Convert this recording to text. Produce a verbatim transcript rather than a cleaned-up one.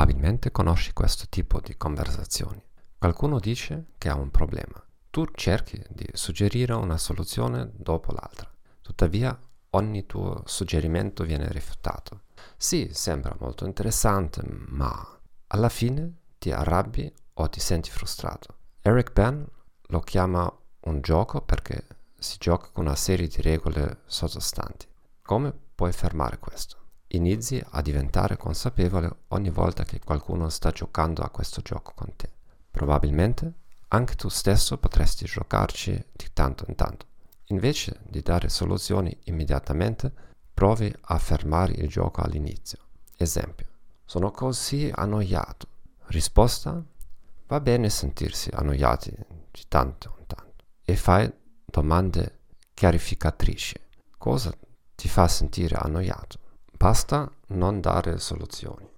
probabilmente conosci questo tipo di conversazioni. Qualcuno dice che ha un problema. Tu cerchi di suggerire una soluzione dopo l'altra. Tuttavia, ogni tuo suggerimento viene rifiutato. Sì, sembra molto interessante, ma alla fine ti arrabbi o ti senti frustrato. Eric Berne lo chiama un gioco perché si gioca con una serie di regole sottostanti. Come puoi fermare questo? Inizi a diventare consapevole ogni volta che qualcuno sta giocando a questo gioco con te. Probabilmente anche tu stesso potresti giocarci di tanto in tanto. Invece di dare soluzioni immediatamente, provi a fermare il gioco all'inizio. Esempio: sono così annoiato. Risposta: va bene sentirsi annoiati di tanto in tanto. E fai domande chiarificatrici. Cosa ti fa sentire annoiato? Basta non dare soluzioni.